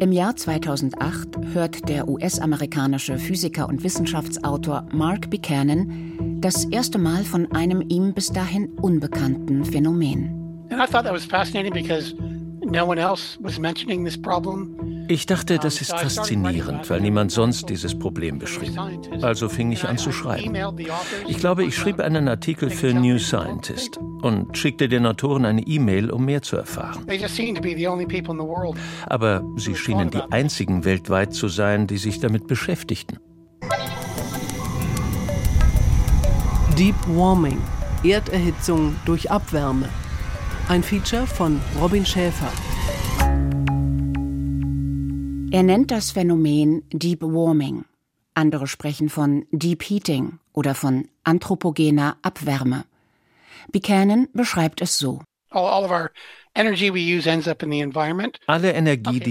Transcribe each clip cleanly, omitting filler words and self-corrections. Im Jahr 2008 hört der US-amerikanische Physiker und Wissenschaftsautor Mark Buchanan das erste Mal von einem ihm bis dahin unbekannten Phänomen. Ich dachte, das ist faszinierend, weil niemand sonst dieses Problem beschrieb. Also fing ich an zu schreiben. Ich glaube, ich schrieb einen Artikel für New Scientist und schickte den Autoren eine E-Mail, um mehr zu erfahren. Aber sie schienen die einzigen weltweit zu sein, die sich damit beschäftigten. Deep Warming – Erderhitzung durch Abwärme. Ein Feature von Robin Schäfer. Er nennt das Phänomen Deep Warming. Andere sprechen von Deep Heating oder von anthropogener Abwärme. Buchanan beschreibt es so. Alle Energie, die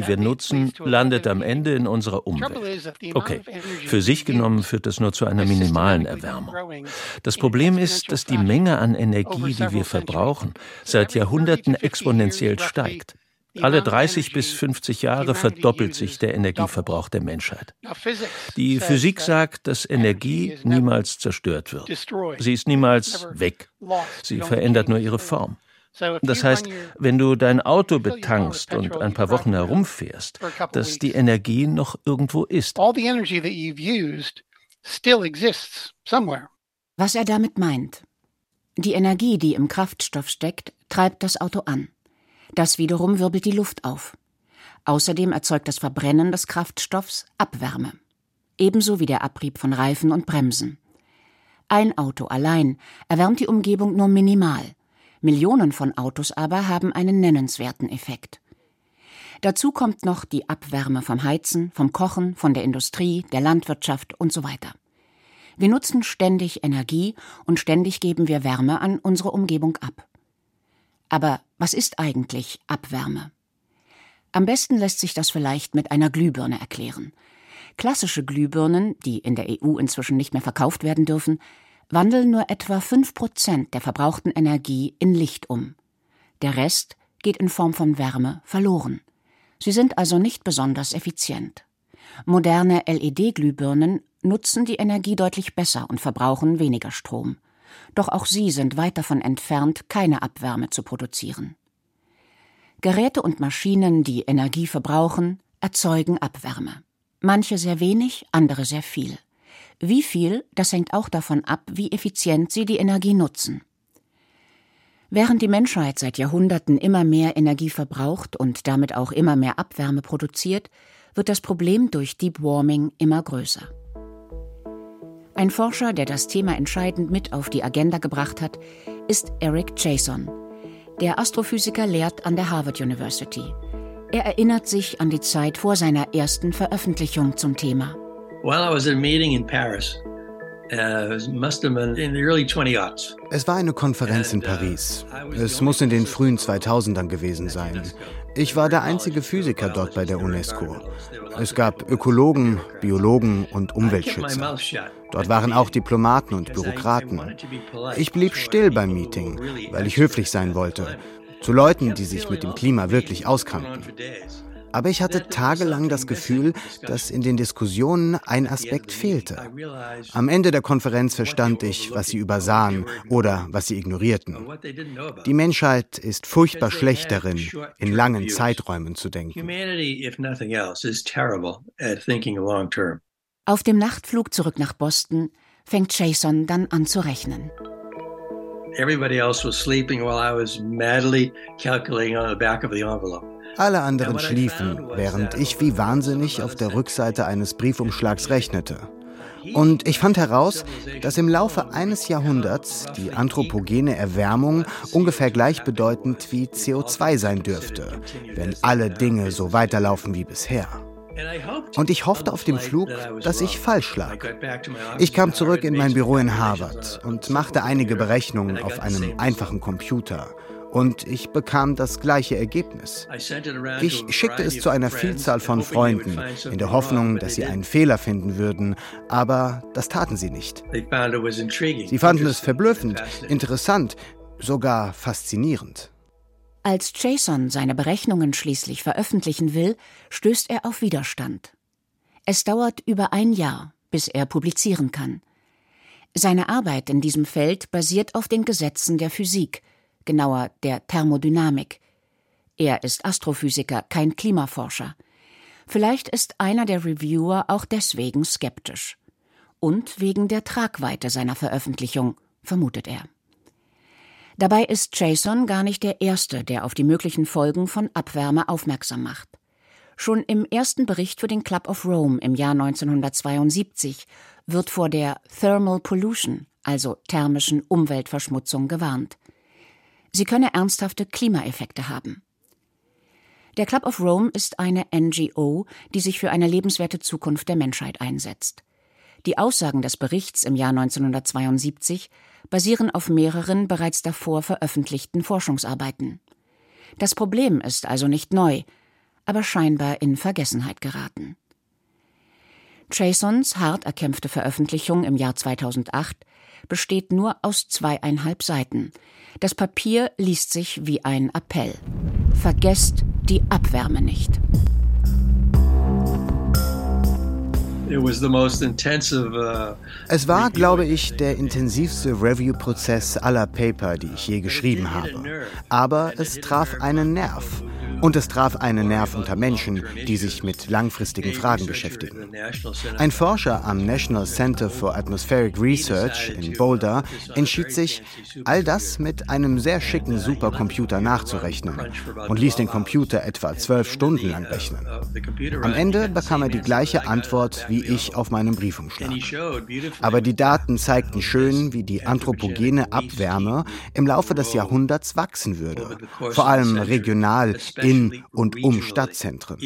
wir nutzen, landet am Ende in unserer Umwelt. Okay, für sich genommen führt das nur zu einer minimalen Erwärmung. Das Problem ist, dass die Menge an Energie, die wir verbrauchen, seit Jahrhunderten exponentiell steigt. Alle 30 bis 50 Jahre verdoppelt sich der Energieverbrauch der Menschheit. Die Physik sagt, dass Energie niemals zerstört wird. Sie ist niemals weg. Sie verändert nur ihre Form. Das heißt, wenn du dein Auto betankst und ein paar Wochen herumfährst, dass die Energie noch irgendwo ist. Was er damit meint: Die Energie, die im Kraftstoff steckt, treibt das Auto an. Das wiederum wirbelt die Luft auf. Außerdem erzeugt das Verbrennen des Kraftstoffs Abwärme. Ebenso wie der Abrieb von Reifen und Bremsen. Ein Auto allein erwärmt die Umgebung nur minimal. Millionen von Autos aber haben einen nennenswerten Effekt. Dazu kommt noch die Abwärme vom Heizen, vom Kochen, von der Industrie, der Landwirtschaft und so weiter. Wir nutzen ständig Energie und ständig geben wir Wärme an unsere Umgebung ab. Aber was ist eigentlich Abwärme? Am besten lässt sich das vielleicht mit einer Glühbirne erklären. Klassische Glühbirnen, die in der EU inzwischen nicht mehr verkauft werden dürfen, wandeln nur etwa 5% der verbrauchten Energie in Licht um. Der Rest geht in Form von Wärme verloren. Sie sind also nicht besonders effizient. Moderne LED-Glühbirnen nutzen die Energie deutlich besser und verbrauchen weniger Strom. Doch auch sie sind weit davon entfernt, keine Abwärme zu produzieren. Geräte und Maschinen, die Energie verbrauchen, erzeugen Abwärme. Manche sehr wenig, andere sehr viel. Wie viel, das hängt auch davon ab, wie effizient sie die Energie nutzen. Während die Menschheit seit Jahrhunderten immer mehr Energie verbraucht und damit auch immer mehr Abwärme produziert, wird das Problem durch Deep Warming immer größer. Ein Forscher, der das Thema entscheidend mit auf die Agenda gebracht hat, ist Eric Chaisson. Der Astrophysiker lehrt an der Harvard University. Er erinnert sich an die Zeit vor seiner ersten Veröffentlichung zum Thema. Es war eine Konferenz in Paris. Es muss in den frühen 2000ern gewesen sein. Ich war der einzige Physiker dort bei der UNESCO. Es gab Ökologen, Biologen und Umweltschützer. Dort waren auch Diplomaten und Bürokraten. Ich blieb still beim Meeting, weil ich höflich sein wollte, zu Leuten, die sich mit dem Klima wirklich auskannten. Aber ich hatte tagelang das Gefühl, dass in den Diskussionen ein Aspekt fehlte. Am Ende der Konferenz verstand ich, was sie übersahen oder was sie ignorierten. Die Menschheit ist furchtbar schlecht darin, in langen Zeiträumen zu denken. Auf dem Nachtflug zurück nach Boston fängt Chaisson dann an zu rechnen. Alle anderen schliefen, während ich wie wahnsinnig auf der Rückseite eines Briefumschlags rechnete. Und ich fand heraus, dass im Laufe eines Jahrhunderts die anthropogene Erwärmung ungefähr gleichbedeutend wie CO2 sein dürfte, wenn alle Dinge so weiterlaufen wie bisher. Und ich hoffte auf dem Flug, dass ich falsch lag. Ich kam zurück in mein Büro in Harvard und machte einige Berechnungen auf einem einfachen Computer. Und ich bekam das gleiche Ergebnis. Ich schickte es zu einer Vielzahl von Freunden, in der Hoffnung, dass sie einen Fehler finden würden, aber das taten sie nicht. Sie fanden es verblüffend, interessant, sogar faszinierend. Als Chaisson seine Berechnungen schließlich veröffentlichen will, stößt er auf Widerstand. Es dauert über ein Jahr, bis er publizieren kann. Seine Arbeit in diesem Feld basiert auf den Gesetzen der Physik, genauer der Thermodynamik. Er ist Astrophysiker, kein Klimaforscher. Vielleicht ist einer der Reviewer auch deswegen skeptisch. Und wegen der Tragweite seiner Veröffentlichung, vermutet er. Dabei ist Chaisson gar nicht der Erste, der auf die möglichen Folgen von Abwärme aufmerksam macht. Schon im ersten Bericht für den Club of Rome im Jahr 1972 wird vor der Thermal Pollution, also thermischen Umweltverschmutzung, gewarnt. Sie könne ernsthafte Klimaeffekte haben. Der Club of Rome ist eine NGO, die sich für eine lebenswerte Zukunft der Menschheit einsetzt. Die Aussagen des Berichts im Jahr 1972 basieren auf mehreren bereits davor veröffentlichten Forschungsarbeiten. Das Problem ist also nicht neu, aber scheinbar in Vergessenheit geraten. Chaissons hart erkämpfte Veröffentlichung im Jahr 2008 besteht nur aus 2,5 Seiten. Das Papier liest sich wie ein Appell. Vergesst die Abwärme nicht. Es war, glaube ich, der intensivste Review-Prozess aller Paper, die ich je geschrieben habe. Aber es traf einen Nerv. Und es traf einen Nerv unter Menschen, die sich mit langfristigen Fragen beschäftigen. Ein Forscher am National Center for Atmospheric Research in Boulder entschied sich, all das mit einem sehr schicken Supercomputer nachzurechnen und ließ den Computer etwa 12 Stunden lang rechnen. Am Ende bekam er die gleiche Antwort wie ich auf meinem Briefumschlag. Aber die Daten zeigten schön, wie die anthropogene Abwärme im Laufe des Jahrhunderts wachsen würde, vor allem regional in und um Stadtzentren.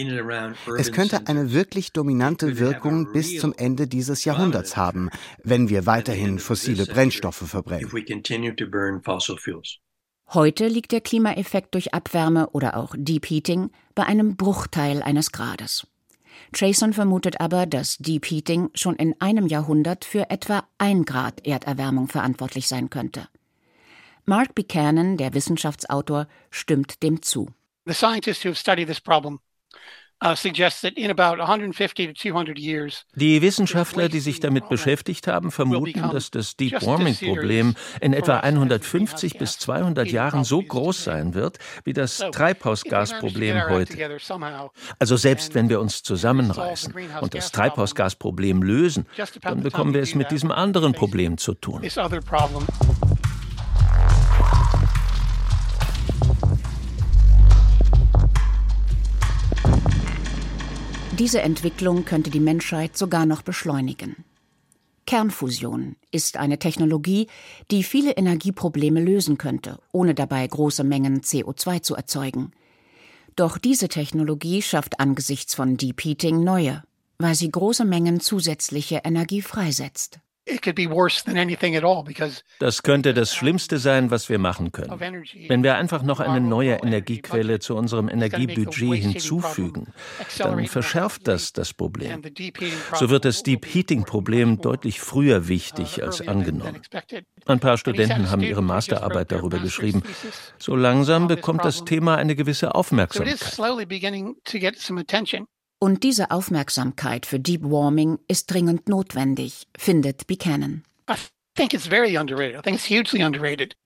Es könnte eine wirklich dominante Wirkung bis zum Ende dieses Jahrhunderts haben, wenn wir weiterhin fossile Brennstoffe verbrennen. Heute liegt der Klimaeffekt durch Abwärme oder auch Deep Heating bei einem Bruchteil eines Grades. Chaisson vermutet aber, dass Deep Heating schon in einem Jahrhundert für etwa 1 Grad Erderwärmung verantwortlich sein könnte. Mark Buchanan, der Wissenschaftsautor, stimmt dem zu. The scientists who have studied this problem suggest that in about 150 to 200 years. Die Wissenschaftler, die sich damit beschäftigt haben, vermuten, dass das Deep Warming-Problem in etwa 150 bis 200 Jahren so groß sein wird wie das Treibhausgasproblem heute. Also selbst wenn wir uns zusammenreißen und das Treibhausgasproblem lösen, dann bekommen wir es mit diesem anderen Problem zu tun. Diese Entwicklung könnte die Menschheit sogar noch beschleunigen. Kernfusion ist eine Technologie, die viele Energieprobleme lösen könnte, ohne dabei große Mengen CO2 zu erzeugen. Doch diese Technologie schafft angesichts von Deep Heating neue, weil sie große Mengen zusätzliche Energie freisetzt. Das könnte das Schlimmste sein, was wir machen können. Wenn wir einfach noch eine neue Energiequelle zu unserem Energiebudget hinzufügen, dann verschärft das das Problem. So wird das Deep Heating-Problem deutlich früher wichtig als angenommen. Ein paar Studenten haben ihre Masterarbeit darüber geschrieben. So langsam bekommt das Thema eine gewisse Aufmerksamkeit. Und diese Aufmerksamkeit für Deep Warming ist dringend notwendig, findet Buchanan.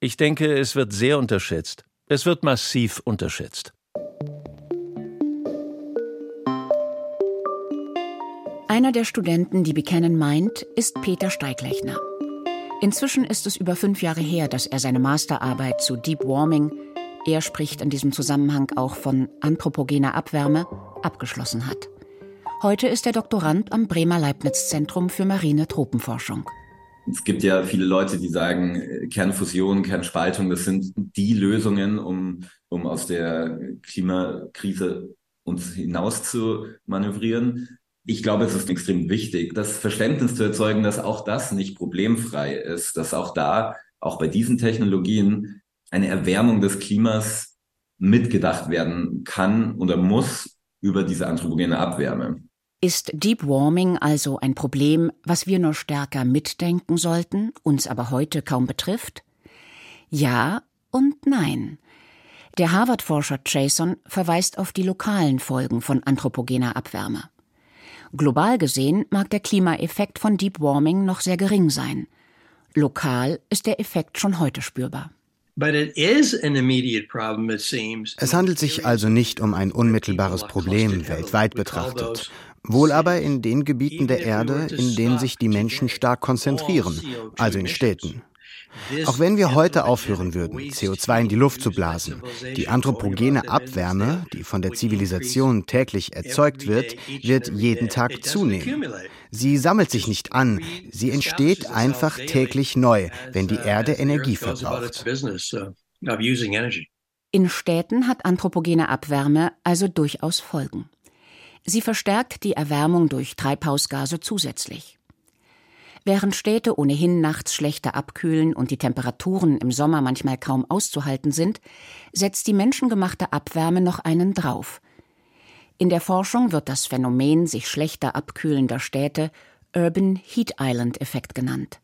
Ich denke, es wird sehr unterschätzt. Es wird massiv unterschätzt. Einer der Studenten, die Buchanan meint, ist Peter Steiglechner. Inzwischen ist es über 5 Jahre her, dass er seine Masterarbeit zu Deep Warming, er spricht in diesem Zusammenhang auch von anthropogener Abwärme, abgeschlossen hat. Heute ist er Doktorand am Bremer Leibniz-Zentrum für Marine-Tropenforschung. Es gibt ja viele Leute, die sagen, Kernfusion, Kernspaltung, das sind die Lösungen, um aus der Klimakrise uns hinaus zu manövrieren. Ich glaube, es ist extrem wichtig, das Verständnis zu erzeugen, dass auch das nicht problemfrei ist, dass auch bei diesen Technologien, eine Erwärmung des Klimas mitgedacht werden kann oder muss über diese anthropogene Abwärme. Ist Deep Warming also ein Problem, was wir nur stärker mitdenken sollten, uns aber heute kaum betrifft? Ja und nein. Der Harvard-Forscher Chaisson verweist auf die lokalen Folgen von anthropogener Abwärme. Global gesehen mag der Klimaeffekt von Deep Warming noch sehr gering sein. Lokal ist der Effekt schon heute spürbar. Es handelt sich also nicht um ein unmittelbares Problem weltweit betrachtet, wohl aber in den Gebieten der Erde, in denen sich die Menschen stark konzentrieren, also in Städten. Auch wenn wir heute aufhören würden, CO2 in die Luft zu blasen, die anthropogene Abwärme, die von der Zivilisation täglich erzeugt wird, wird jeden Tag zunehmen. Sie sammelt sich nicht an, sie entsteht einfach täglich neu, wenn die Erde Energie verbraucht. In Städten hat anthropogene Abwärme also durchaus Folgen. Sie verstärkt die Erwärmung durch Treibhausgase zusätzlich. Während Städte ohnehin nachts schlechter abkühlen und die Temperaturen im Sommer manchmal kaum auszuhalten sind, setzt die menschengemachte Abwärme noch einen drauf. In der Forschung wird das Phänomen sich schlechter abkühlender Städte Urban Heat Island Effekt genannt.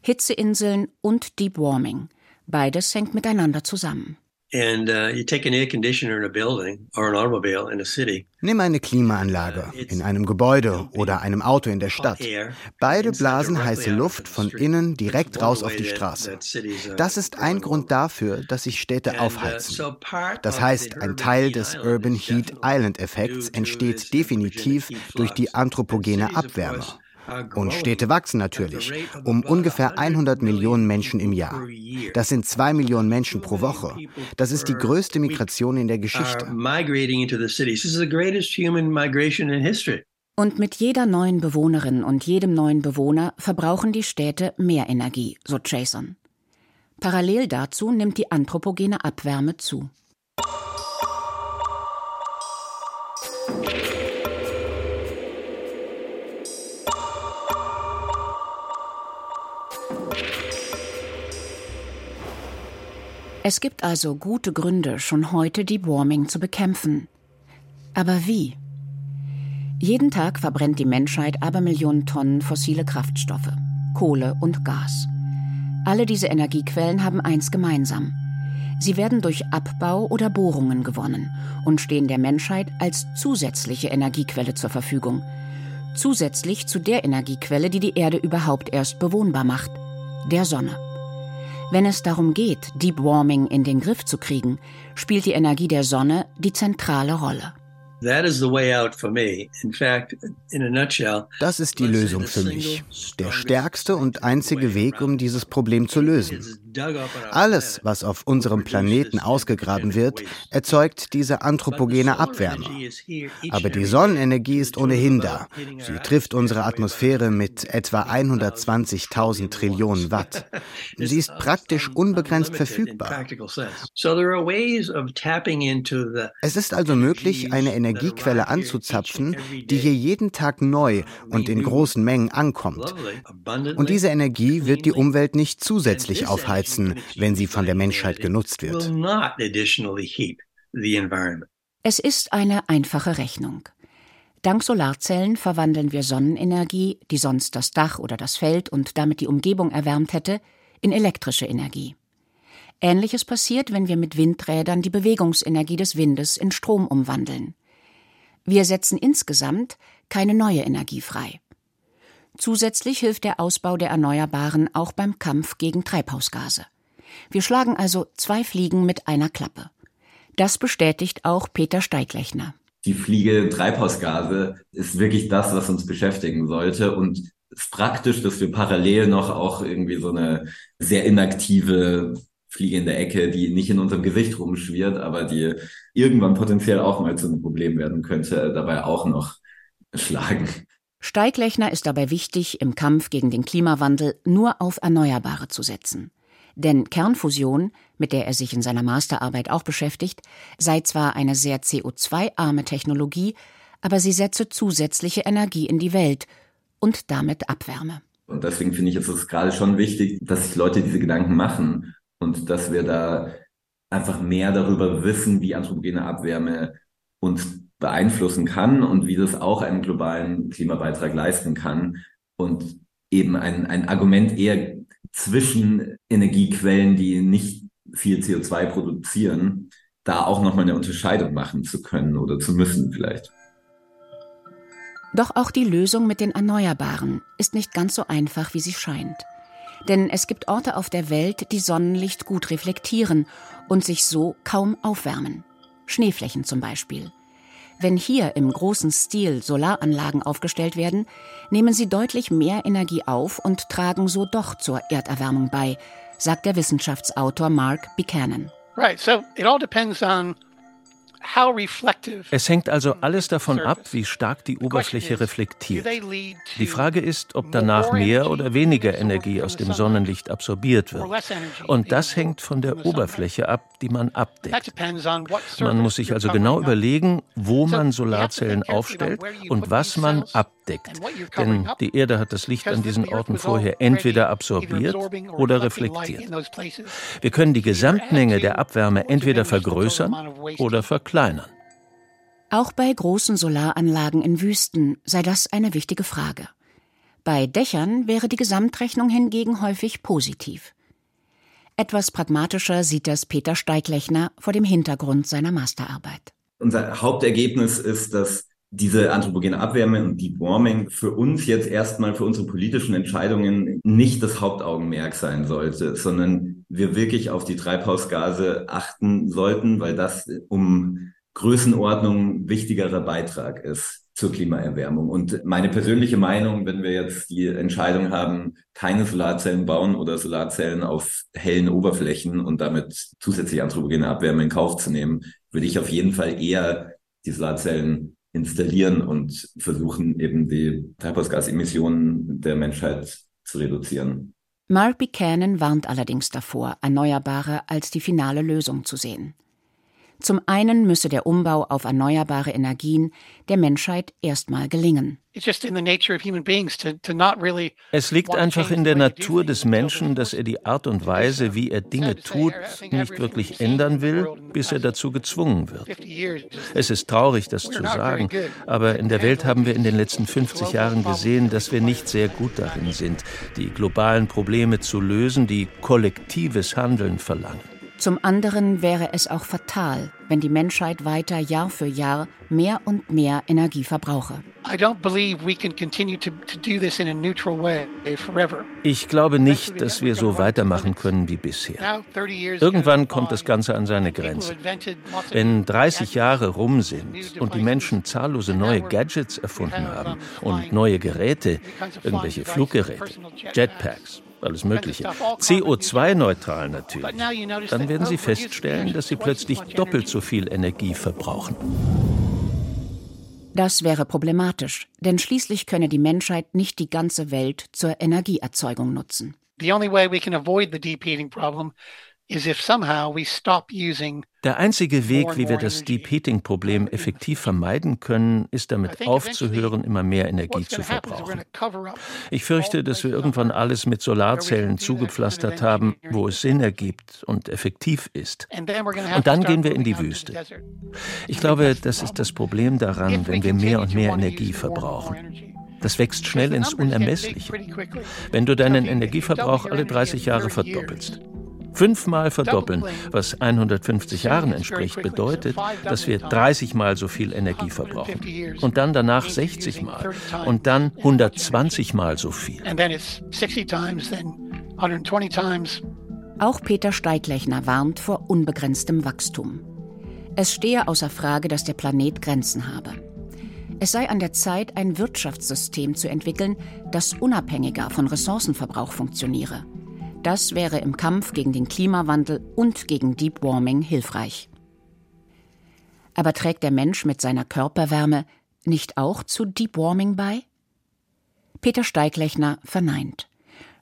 Hitzeinseln und Deep Warming, beides hängt miteinander zusammen. Nimm eine Klimaanlage in einem Gebäude oder einem Auto in der Stadt. Beide blasen heiße Luft von innen direkt raus auf die Straße. Das ist ein Grund dafür, dass sich Städte aufheizen. Das heißt, ein Teil des Urban Heat Island Effekts entsteht definitiv durch die anthropogene Abwärme. Und Städte wachsen natürlich, um ungefähr 100 Millionen Menschen im Jahr. Das sind 2 Millionen Menschen pro Woche. Das ist die größte Migration in der Geschichte. Und mit jeder neuen Bewohnerin und jedem neuen Bewohner verbrauchen die Städte mehr Energie, so Chaisson. Parallel dazu nimmt die anthropogene Abwärme zu. Es gibt also gute Gründe, schon heute Deep Warming zu bekämpfen. Aber wie? Jeden Tag verbrennt die Menschheit Abermillionen Tonnen fossile Kraftstoffe, Kohle und Gas. Alle diese Energiequellen haben eins gemeinsam. Sie werden durch Abbau oder Bohrungen gewonnen und stehen der Menschheit als zusätzliche Energiequelle zur Verfügung. Zusätzlich zu der Energiequelle, die die Erde überhaupt erst bewohnbar macht, der Sonne. Wenn es darum geht, Deep Warming in den Griff zu kriegen, spielt die Energie der Sonne die zentrale Rolle. Das ist die Lösung für mich. Der stärkste und einzige Weg, um dieses Problem zu lösen. Alles, was auf unserem Planeten ausgegraben wird, erzeugt diese anthropogene Abwärme. Aber die Sonnenenergie ist ohnehin da. Sie trifft unsere Atmosphäre mit etwa 120.000 Trillionen Watt. Sie ist praktisch unbegrenzt verfügbar. Es ist also möglich, eine Energiequelle anzuzapfen, die hier jeden Tag neu und in großen Mengen ankommt. Und diese Energie wird die Umwelt nicht zusätzlich aufheizen, wenn sie von der Menschheit genutzt wird. Es ist eine einfache Rechnung. Dank Solarzellen verwandeln wir Sonnenenergie, die sonst das Dach oder das Feld und damit die Umgebung erwärmt hätte, in elektrische Energie. Ähnliches passiert, wenn wir mit Windrädern die Bewegungsenergie des Windes in Strom umwandeln. Wir setzen insgesamt keine neue Energie frei. Zusätzlich hilft der Ausbau der Erneuerbaren auch beim Kampf gegen Treibhausgase. Wir schlagen also 2 Fliegen mit einer Klappe. Das bestätigt auch Peter Steiglechner. Die Fliege Treibhausgase ist wirklich das, was uns beschäftigen sollte, und es ist praktisch, dass wir parallel noch auch irgendwie so eine sehr inaktive Fliege in der Ecke, die nicht in unserem Gesicht rumschwirrt, aber die irgendwann potenziell auch mal zu einem Problem werden könnte, dabei auch noch schlagen. Steiglechner ist dabei wichtig, im Kampf gegen den Klimawandel nur auf Erneuerbare zu setzen. Denn Kernfusion, mit der er sich in seiner Masterarbeit auch beschäftigt, sei zwar eine sehr CO2-arme Technologie, aber sie setze zusätzliche Energie in die Welt und damit Abwärme. Und deswegen finde ich, ist es gerade schon wichtig, dass sich Leute diese Gedanken machen. Und dass wir da einfach mehr darüber wissen, wie anthropogene Abwärme uns beeinflussen kann und wie das auch einen globalen Klimabeitrag leisten kann. Und eben ein Argument eher zwischen Energiequellen, die nicht viel CO2 produzieren, da auch nochmal eine Unterscheidung machen zu können oder zu müssen vielleicht. Doch auch die Lösung mit den Erneuerbaren ist nicht ganz so einfach, wie sie scheint. Denn es gibt Orte auf der Welt, die Sonnenlicht gut reflektieren und sich so kaum aufwärmen. Schneeflächen zum Beispiel. Wenn hier im großen Stil Solaranlagen aufgestellt werden, nehmen sie deutlich mehr Energie auf und tragen so doch zur Erderwärmung bei, sagt der Wissenschaftsautor Mark Buchanan. Right, so it all depends on how reflective. Es hängt also alles davon ab, wie stark die Oberfläche reflektiert. Die Frage ist, ob danach mehr oder weniger Energie aus dem Sonnenlicht absorbiert wird. Und das hängt von der Oberfläche ab, die man abdeckt. Man muss sich also genau überlegen, wo man Solarzellen aufstellt und was man abdeckt. Denn die Erde hat das Licht an diesen Orten vorher entweder absorbiert oder reflektiert. Wir können die Gesamtmenge der Abwärme entweder vergrößern oder verkleinern. Auch bei großen Solaranlagen in Wüsten sei das eine wichtige Frage. Bei Dächern wäre die Gesamtrechnung hingegen häufig positiv. Etwas pragmatischer sieht das Peter Steiglechner vor dem Hintergrund seiner Masterarbeit. Unser Hauptergebnis ist, dass diese anthropogene Abwärme und Deep Warming für uns jetzt erstmal für unsere politischen Entscheidungen nicht das Hauptaugenmerk sein sollte, sondern wir wirklich auf die Treibhausgase achten sollten, weil das um Größenordnung wichtigerer Beitrag ist zur Klimaerwärmung. Und meine persönliche Meinung, wenn wir jetzt die Entscheidung haben, keine Solarzellen bauen oder Solarzellen auf hellen Oberflächen und damit zusätzlich anthropogene Abwärme in Kauf zu nehmen, würde ich auf jeden Fall eher die Solarzellen installieren und versuchen, eben die Treibhausgasemissionen der Menschheit zu reduzieren. Mark Buchanan warnt allerdings davor, Erneuerbare als die finale Lösung zu sehen. Zum einen müsse der Umbau auf erneuerbare Energien der Menschheit erstmal gelingen. Es liegt einfach in der Natur des Menschen, dass er die Art und Weise, wie er Dinge tut, nicht wirklich ändern will, bis er dazu gezwungen wird. Es ist traurig, das zu sagen, aber in der Welt haben wir in den letzten 50 Jahren gesehen, dass wir nicht sehr gut darin sind, die globalen Probleme zu lösen, die kollektives Handeln verlangen. Zum anderen wäre es auch fatal, wenn die Menschheit weiter Jahr für Jahr mehr und mehr Energie verbrauche. Ich glaube nicht, dass wir so weitermachen können wie bisher. Irgendwann kommt das Ganze an seine Grenzen. Wenn 30 Jahre rum sind und die Menschen zahllose neue Gadgets erfunden haben und neue Geräte, irgendwelche Fluggeräte, Jetpacks, alles Mögliche, CO2-neutral natürlich, dann werden Sie feststellen, dass Sie plötzlich doppelt so viel Energie verbrauchen. Das wäre problematisch, denn schließlich könne die Menschheit nicht die ganze Welt zur Energieerzeugung nutzen. Der einzige Weg, wie wir das Deep Heating-Problem effektiv vermeiden können, ist damit aufzuhören, immer mehr Energie zu verbrauchen. Ich fürchte, dass wir irgendwann alles mit Solarzellen zugepflastert haben, wo es Sinn ergibt und effektiv ist. Und dann gehen wir in die Wüste. Ich glaube, das ist das Problem daran, wenn wir mehr und mehr Energie verbrauchen. Das wächst schnell ins Unermessliche. Wenn du deinen Energieverbrauch alle 30 Jahre verdoppelst, 5-mal verdoppeln, was 150 Jahren entspricht, bedeutet, dass wir 30-mal so viel Energie verbrauchen. Und dann danach 60-mal. Und dann 120-mal so viel. Auch Peter Steiglechner warnt vor unbegrenztem Wachstum. Es stehe außer Frage, dass der Planet Grenzen habe. Es sei an der Zeit, ein Wirtschaftssystem zu entwickeln, das unabhängiger von Ressourcenverbrauch funktioniere. Das wäre im Kampf gegen den Klimawandel und gegen Deep Warming hilfreich. Aber trägt der Mensch mit seiner Körperwärme nicht auch zu Deep Warming bei? Peter Steiglechner verneint.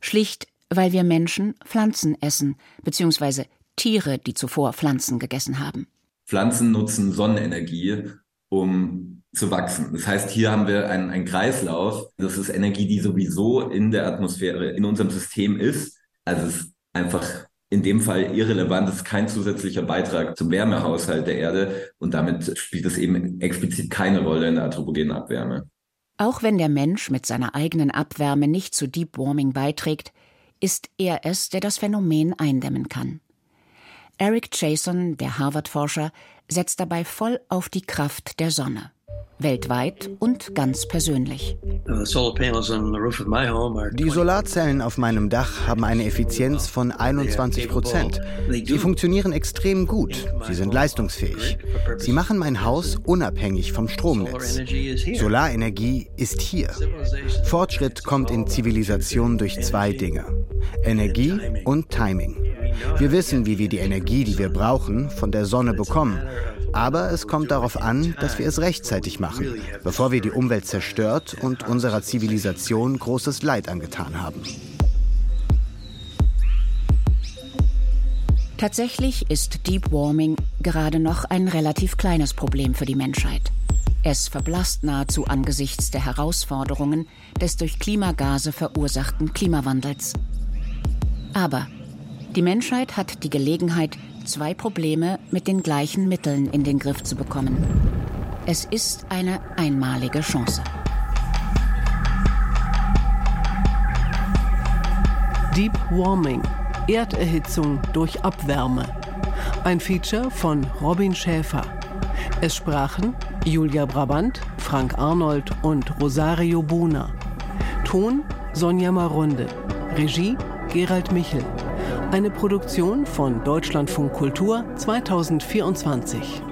Schlicht, weil wir Menschen Pflanzen essen, beziehungsweise Tiere, die zuvor Pflanzen gegessen haben. Pflanzen nutzen Sonnenenergie, um zu wachsen. Das heißt, hier haben wir einen Kreislauf. Das ist Energie, die sowieso in der Atmosphäre, in unserem System ist. Also es ist einfach in dem Fall irrelevant, es ist kein zusätzlicher Beitrag zum Wärmehaushalt der Erde und damit spielt es eben explizit keine Rolle in der anthropogenen Abwärme. Auch wenn der Mensch mit seiner eigenen Abwärme nicht zu Deep Warming beiträgt, ist er es, der das Phänomen eindämmen kann. Eric Chaisson, der Harvard-Forscher, setzt dabei voll auf die Kraft der Sonne. Weltweit und ganz persönlich. Die Solarzellen auf meinem Dach haben eine Effizienz von 21%. Sie funktionieren extrem gut. Sie sind leistungsfähig. Sie machen mein Haus unabhängig vom Stromnetz. Solarenergie ist hier. Fortschritt kommt in Zivilisation durch zwei Dinge: Energie und Timing. Wir wissen, wie wir die Energie, die wir brauchen, von der Sonne bekommen. Aber es kommt darauf an, dass wir es rechtzeitig machen, bevor wir die Umwelt zerstört und unserer Zivilisation großes Leid angetan haben. Tatsächlich ist Deep Warming gerade noch ein relativ kleines Problem für die Menschheit. Es verblasst nahezu angesichts der Herausforderungen des durch Klimagase verursachten Klimawandels. Aber die Menschheit hat die Gelegenheit, zwei Probleme mit den gleichen Mitteln in den Griff zu bekommen. Es ist eine einmalige Chance. Deep Warming, Erderhitzung durch Abwärme. Ein Feature von Robin Schäfer. Es sprachen Julia Brabant, Frank Arnold und Rosario Buna. Ton Sonja Marunde. Regie Gerald Michel. Eine Produktion von Deutschlandfunk Kultur 2024.